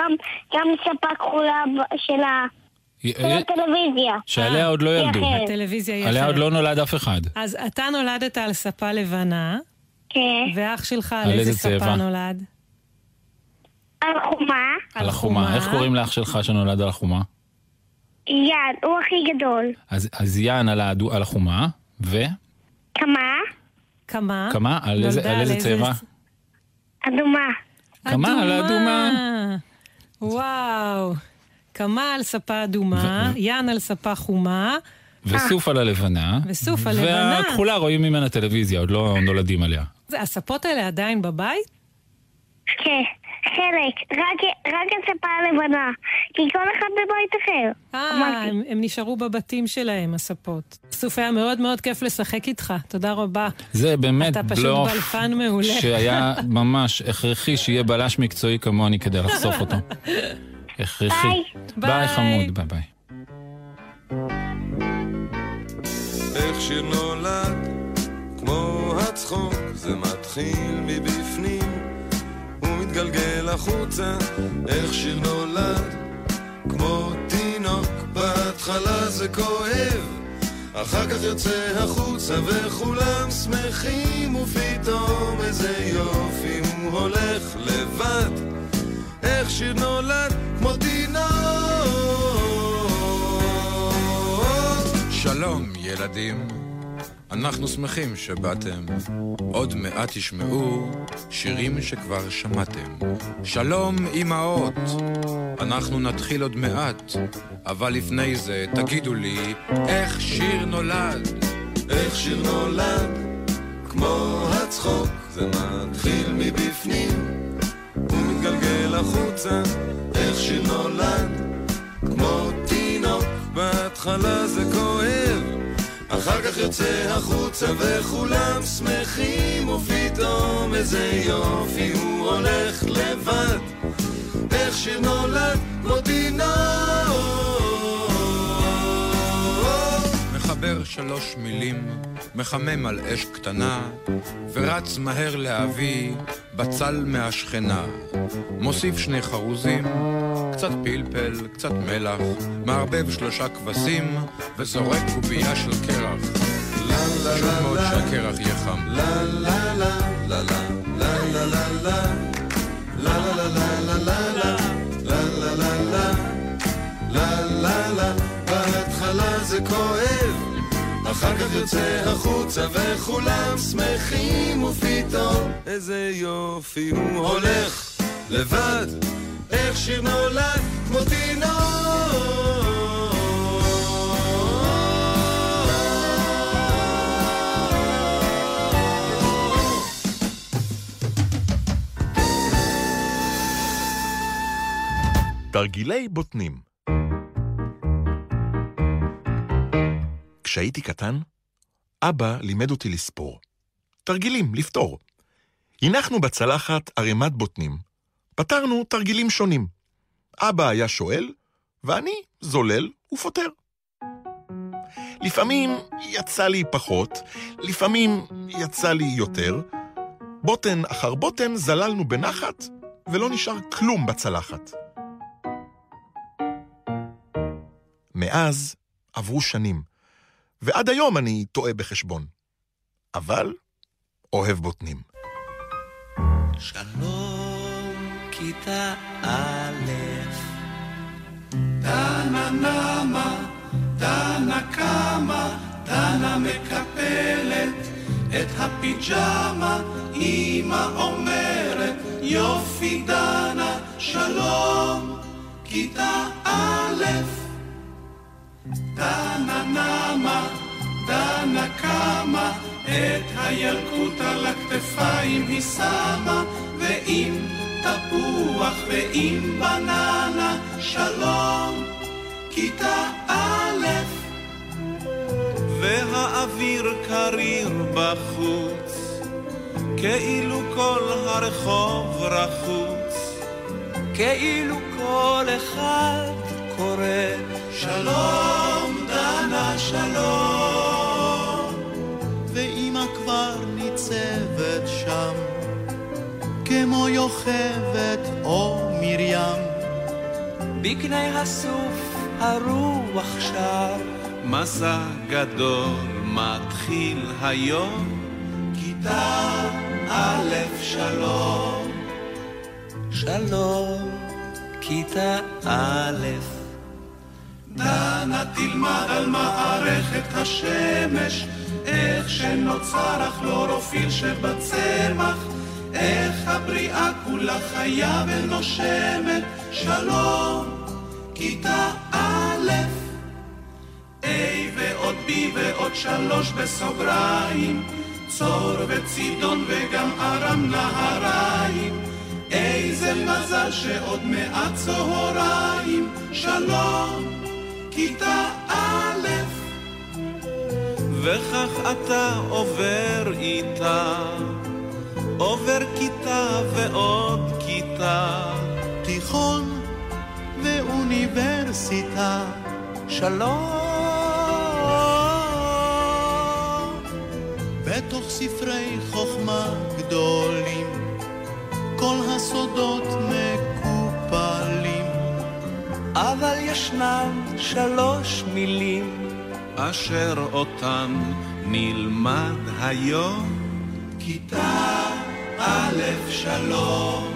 גם ספה כחולה של הטלוויזיה. שעליה עוד לא ילדו. עליה עוד לא נולד אף אחד. אז אתה נולדת על ספה לבנה, ואח שלך על איזה ספה נולד? על החומה. על החומה. איך קוראים לאח שלך שנולד על החומה? יען, הוא הכי גדול. אז, אז יען על, על החומה, ו? כמה. כמה? כמה? על איזה, על איזה צבע? אדומה. כמה על האדומה. וואו. כמה על ספה אדומה, ו... יען על ספה חומה. וסוף על הלבנה. וסוף על הלבנה. והכחולה רואים ממנה טלוויזיה, עוד לא נולדים עליה. הספות האלה עדיין בבית? כן. חלק, רק הספה הלבנה, כי כל אחד בבית אחר. אה, הם נשארו בבתים שלהם, הספות. סוף, היה מאוד מאוד כיף לשחק איתך, תודה רבה. זה באמת בלוף שהיה ממש הכרחי שיהיה בלש מקצועי כמוני כדי לחשוף אותו. הכרחי. ביי חמוד, ביי ביי. איך שיר נולד, כמו הצחוק, זה מתחיל מבפנים. גלגל החוצה, איך שיר נולד כמו תינוק, בהתחלה זה כואב, אחר כך יוצא החוצה וכולם שמחים, ופתאום איזה יופי הוא הולך לבד, איך שיר נולד כמו תינוק. ילדים, אנחנו שמחים שבאתם, עוד מעט תשמעו שירים שכבר שמעתם. שלום אמאות, אנחנו נתחיל עוד מעט, אבל לפני זה תגידו לי איך שיר נולד. איך שיר נולד, כמו הצחוק, זה מתחיל מבפנים ומתגלגל החוצה. איך שיר נולד, כמו תינוק, בהתחלה זה כואב, אחר כך יוצא החוצה וכולם שמחים, ופתאום איזה יופי הוא הולך לבד. איך שיר נולד, כמו תינוק, מחבר שלוש מילים, מחמם על אש קטנה, ורץ מהר להביא בצל מהשכנה, מוסיף שני חרוזים, קצת פלפל, קצת מלח, מערבב שלושה כבשים וזורק קובייה של קרח. שוב מאוד שהקרח יהיה חם. לה לה לה לה לה לה לה לה לה לה לה לה לה לה לה לה לה לה. בהתחלה זה כואב, אחר כך יוצא החוצה וכולם שמחים, ופתאום איזה יופי הוא הולך לבד. איך שיר נולד, כמו תינוק. תרגילי בוטנים. כשהייתי קטן, אבא לימד אותי לספור. תרגילים, לפתור. הנחנו בצלחת ערימת בוטנים. פתרנו תרגילים שונים. אבא היה שואל, ואני זולל ופותר. לפעמים יצא לי פחות, לפעמים יצא לי יותר. בוטן אחר בוטן זללנו בנחת, ולא נשאר כלום בצלחת. מאז עברו שנים. ועד היום אני טועה בחשבון. אבל אוהב בוטנים. שלום כיתה א' דננמה, דנקמה, דנה מקפלת את הפיג'מה, אמא אומרת יופי דנה. שלום כיתה א' דננמה, דנה קמה, את הילקוט על הכתפיים היא שמה, ועם תפוח ועם בננה. שלום כיתה א'. והאוויר קריר בחוץ, כאילו כל הרחוב רחוץ, כאילו כל אחד קורא שלום דנה שלום. ואמא כבר ניצבת שם כמו יוכבת או מרים, בקני הסוף הרוח שר, מסע גדול מתחיל היום. כיתה א' שלום. שלום כיתה א' דנה תלמד על מערכת השמש, איך שנוצר הכלורופיל שבצמח, איך הבריאה כולה חיה ונושמת. שלום כיתה א'. A ועוד B ועוד שלוש בסוגריים, צור וצידון וגם ארם נהריים, איזה מזל שעוד מעט צהריים. שלום כיתה א'. וכך אתה עובר איתה, עובר כיתה ועוד כיתה, תיכון ואוניברסיטה. שלום. בתוך ספרי חוכמה גדולים, כל הסודות מקופלים, אבל ישנם שלוש מילים אשר אותן נלמד היום. כיתה א' שלום.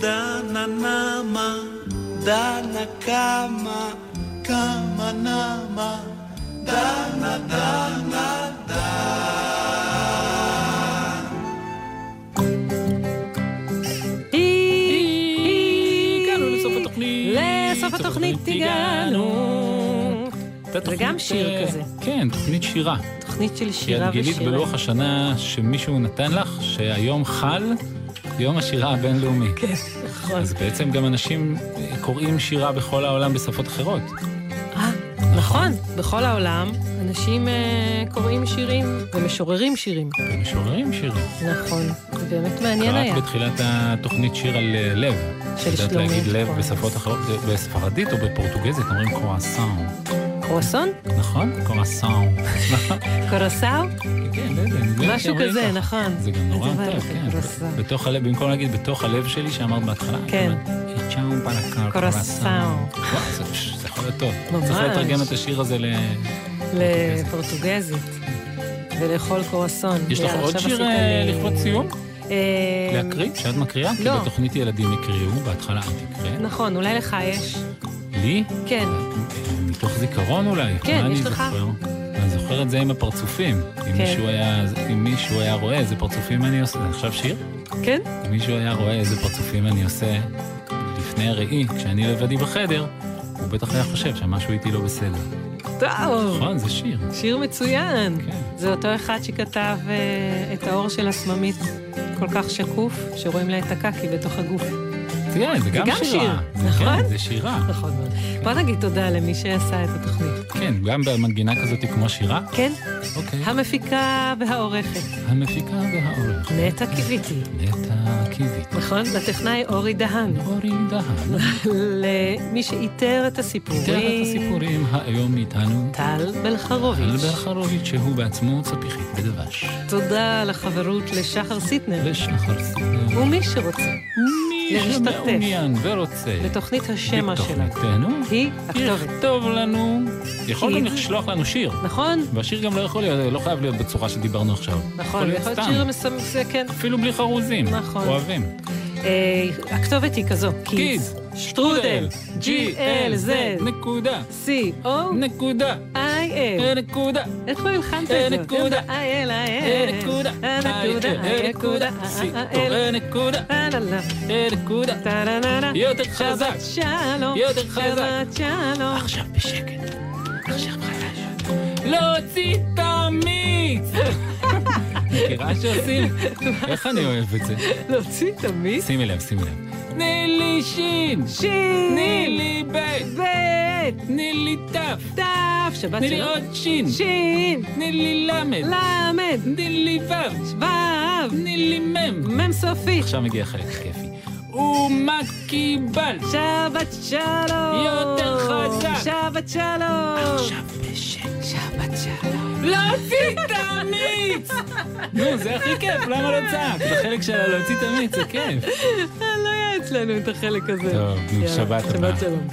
דנה נמה, דנה קמה, קמה נמה, הגענו. וגם שיר כזה. כן, תוכנית שירה. תוכנית של שירה ושירה. כי את גילית בלוח השנה שמישהו נתן לך, שהיום חל יום השירה הבינלאומי. כן, נכון. אז בעצם גם אנשים קוראים שירה בכל העולם בשפות אחרות. אה, נכון. בכל העולם אנשים קוראים שירים ומשוררים שירים. ומשוררים שירים. נכון. זה באמת מעניין היה. קראת בתחילת התוכנית שיר על לב. של שלומית. יודעת להגיד לב בשפות אחרות, בספרדית או בפורטוגזית, אומרים קורסאו. קורסון? נכון, קורסאו. קורסאו? כן, לא יודע. משהו כזה, נכון. זה גם נורא טוב, כן. בתוך הלב, במקום להגיד בתוך הלב שלי, שאמרת בהתחלה. כן. איצ'או פלקר קורסאו. זה יכול להיות טוב. צריך לתרגם את השיר הזה לפורטוגזית. ולאכול קורסון. יש לך עוד שיר לכבוד סיום? להקריא? שאת מקריאה? כי בתוכנית ילדים יקריאו, בהתחלה את תקרא. נכון, אולי לך יש. לי? כן. מתוך זיכרון אולי. כן, יש לך. אני זוכר את זה עם הפרצופים. אם מישהו היה רואה איזה פרצופים אני עושה, עכשיו שיר? כן. אם מישהו היה רואה איזה פרצופים אני עושה לפני הראי, כשאני לבדי בחדר, הוא בטח היה חושב שמשהו איתי לא בסדר. טוב. נכון, זה שיר. שיר מצוין. זה אותו אחד שכתב את האור של הסממית. כל כך שקוף, שרואים לה את הקקי בתוך הגוף. תראה, זה גם שירה. נכון? זה שירה. נכון מאוד. בוא נגיד תודה למי שעשה את התוכנית. כן, גם במנגינה כזאת כמו שירה? כן. אוקיי. המפיקה והעורכת. המפיקה והעורכת. נטע קיביתי. נטע קיביתי. נכון? לטכנאי אורי דהן. אורי דהן. למי שאיתר את הסיפורים. איתר את הסיפורים היום איתנו. טל בלחרוביץ'. טל בלחרוביץ' שהוא בעצמו צפיחית בדבש. תודה לחברות לשחר סיטנר. לשחר סיטנר. ומי שרוצה. שמעוניין ורוצה לתוכנית השמה שלנו היא הכתובת. יכתוב לנו, יכול גם לשלוח לנו שיר, נכון? והשיר גם לא יכול להיות, לא חייב להיות בצורה שדיברנו עכשיו, נכון, יכול להיות שיר מסמסקן אפילו בלי חרוזים, אוהבים. הכתובת היא כזו: kids strudel glz נקודה co נקודה il נקודה איך הוא ילחנת את זאת? נקודה il נקודה נקודה נקודה נקודה יותר חזק, יותר חזק, עכשיו בשקט, עכשיו חדש, להוציא את המיץ. מכירה שעושים? איך אני אוהב את זה? להוציא את המיץ? שימי לב, שימי לב. תני לי שין, שין, תני לי בית, בית, תני לי תף, תף, שבת שלום, תני לי עוד שין, שין, תני לי למד, למד, תני לי וו, שוו, תני לי מם, מם סופי. עכשיו מגיע חלק כיפי. ומה קיבל? שבת שלום, יותר חזק, שבת שלום, עכשיו בשם, שבת שלום, להוציא תמיץ. נו, זה הכי כיף, למה לא צעק? בחלק שלה להוציא תמיץ, זה כיף. יש לנו את החלק הזה. טוב, שבת הבא. שבת שלום.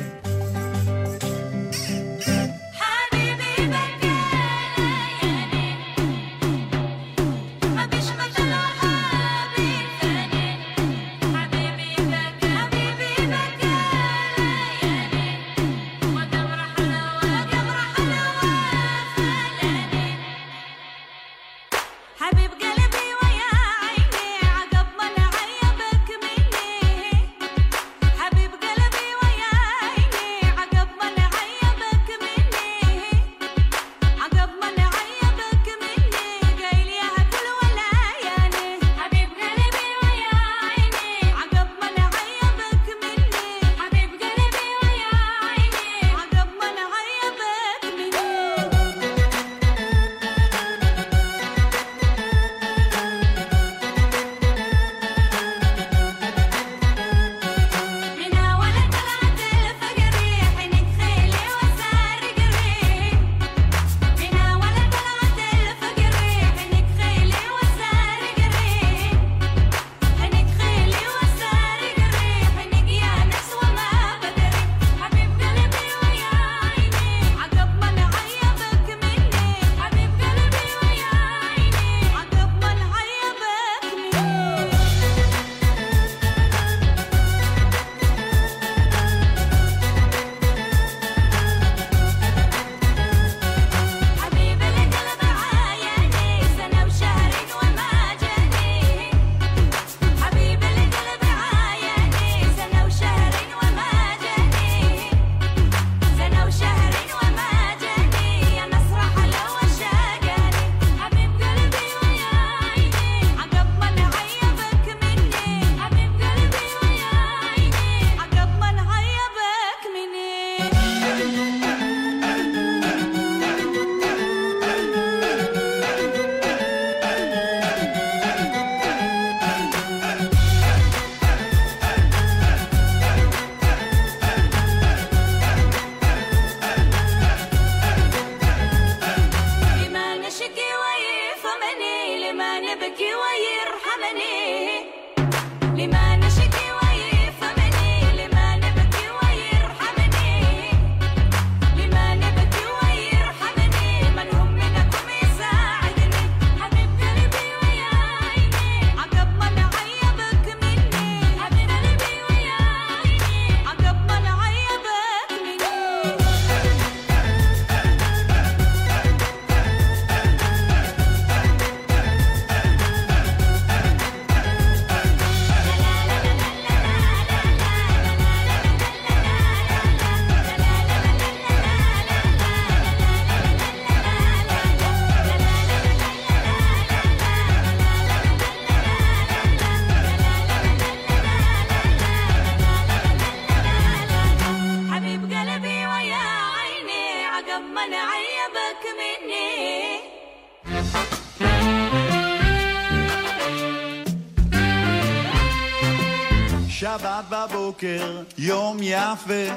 שבת בבוקר, יום יפה,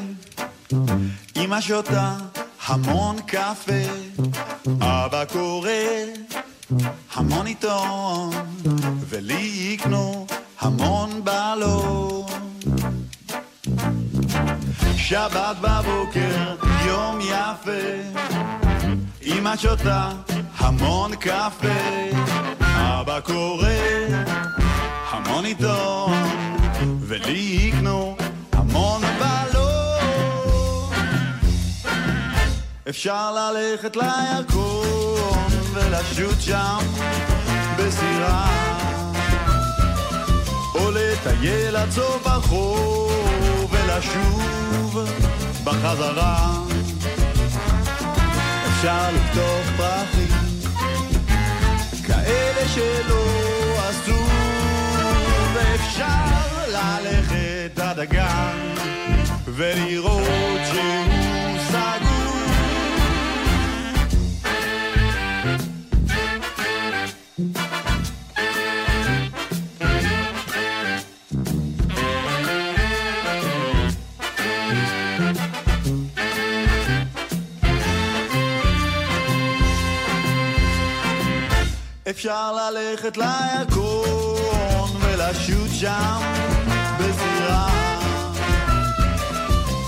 אמא שותה המון קפה, אבא קורא המון עיתון, ולי יקנו המון בלון. שבת בבוקר, יום יפה, אמא שותה המון קפה, אבא קורא המון עיתון, ולי יקנו המון בלון. אפשר ללכת לירקון ולשוט שם בסירה, או לטייל עד סוף החור ולשוב בחזרה. אפשר לקטוף פרחים כאלה שלא עשו, ואפשר ללכת עד הגן ולראות שהוא סגור. אפשר ללכת לירקון ולשוט שם בזירה,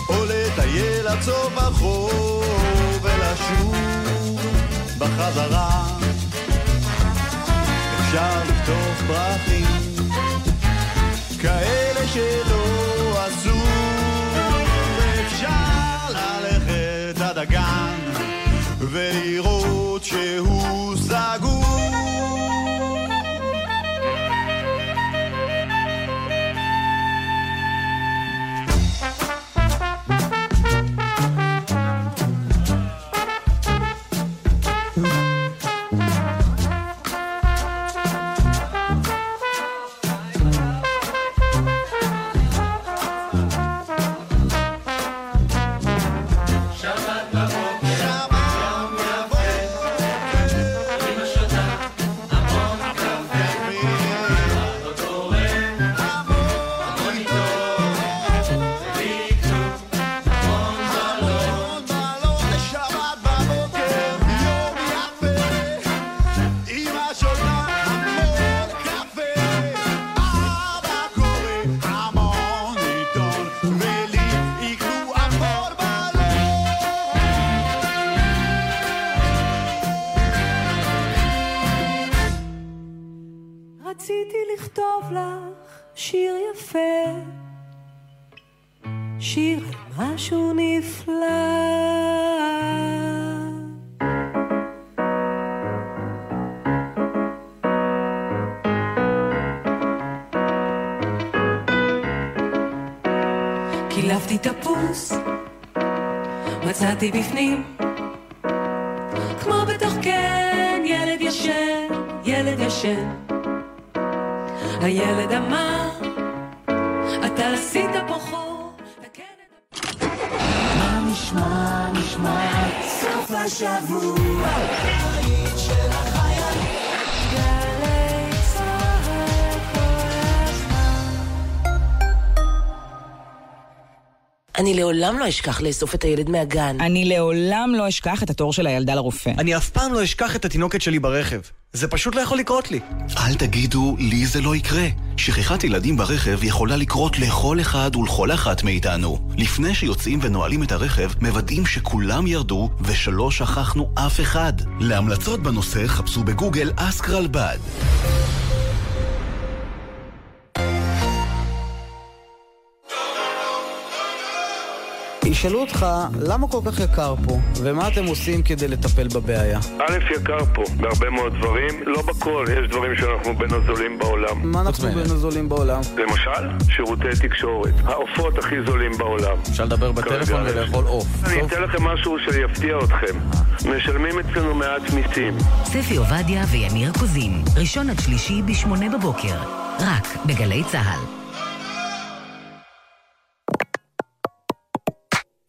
או לטייל עד סוף החור ולשוב בחזרה. אפשר לקטוף פרחים כאלה שלא עשו, ואפשר ללכת עד הגן ולראות שהוא סגור. קילפתי תפוס, מצאתי בפנים, כמו בתוך קן, ילד ישן, ילד ישן. הילד אמר, אתה עשית פה חור, תקן את... מה נשמע, נשמע, סוף השבוע, היית של החיים. אני לעולם לא אשכח לאסוף את הילד מהגן. אני לעולם לא אשכח את התור של הילדה לרופא. אני אף פעם לא אשכח את התינוקת שלי ברכב. זה פשוט לא יכול לקרות לי. אל תגידו, לי זה לא יקרה. שכחת ילדים ברכב יכולה לקרות לכל אחד ולכל אחת מאיתנו. לפני שיוצאים ונועלים את הרכב, מוודאים שכולם ירדו ושלא שכחנו אף אחד. להמלצות בנושא חפשו בגוגל Ask רלב"ד. ישאלו אותך, למה כל כך יקר פה? ומה אתם עושים כדי לטפל בבעיה? א', יקר פה, בהרבה מאוד דברים. לא בכל, יש דברים שאנחנו בין הזולים בעולם. מה אנחנו בין הזולים בעולם? למשל, שירותי תקשורת. העופות הכי זולים בעולם. אפשר לדבר בטלפון ולאכול עוף. אני אתן לכם משהו שיפתיע אתכם. משלמים אצלנו מעט מיסים. ספי עובדיה ויניר קוזין. ראשון עד שלישי בשמונה בבוקר. רק בגלי צהל.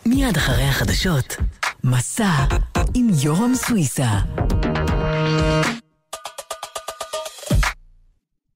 מיד אחרי החדשות, מסע עם יורם סוויסה.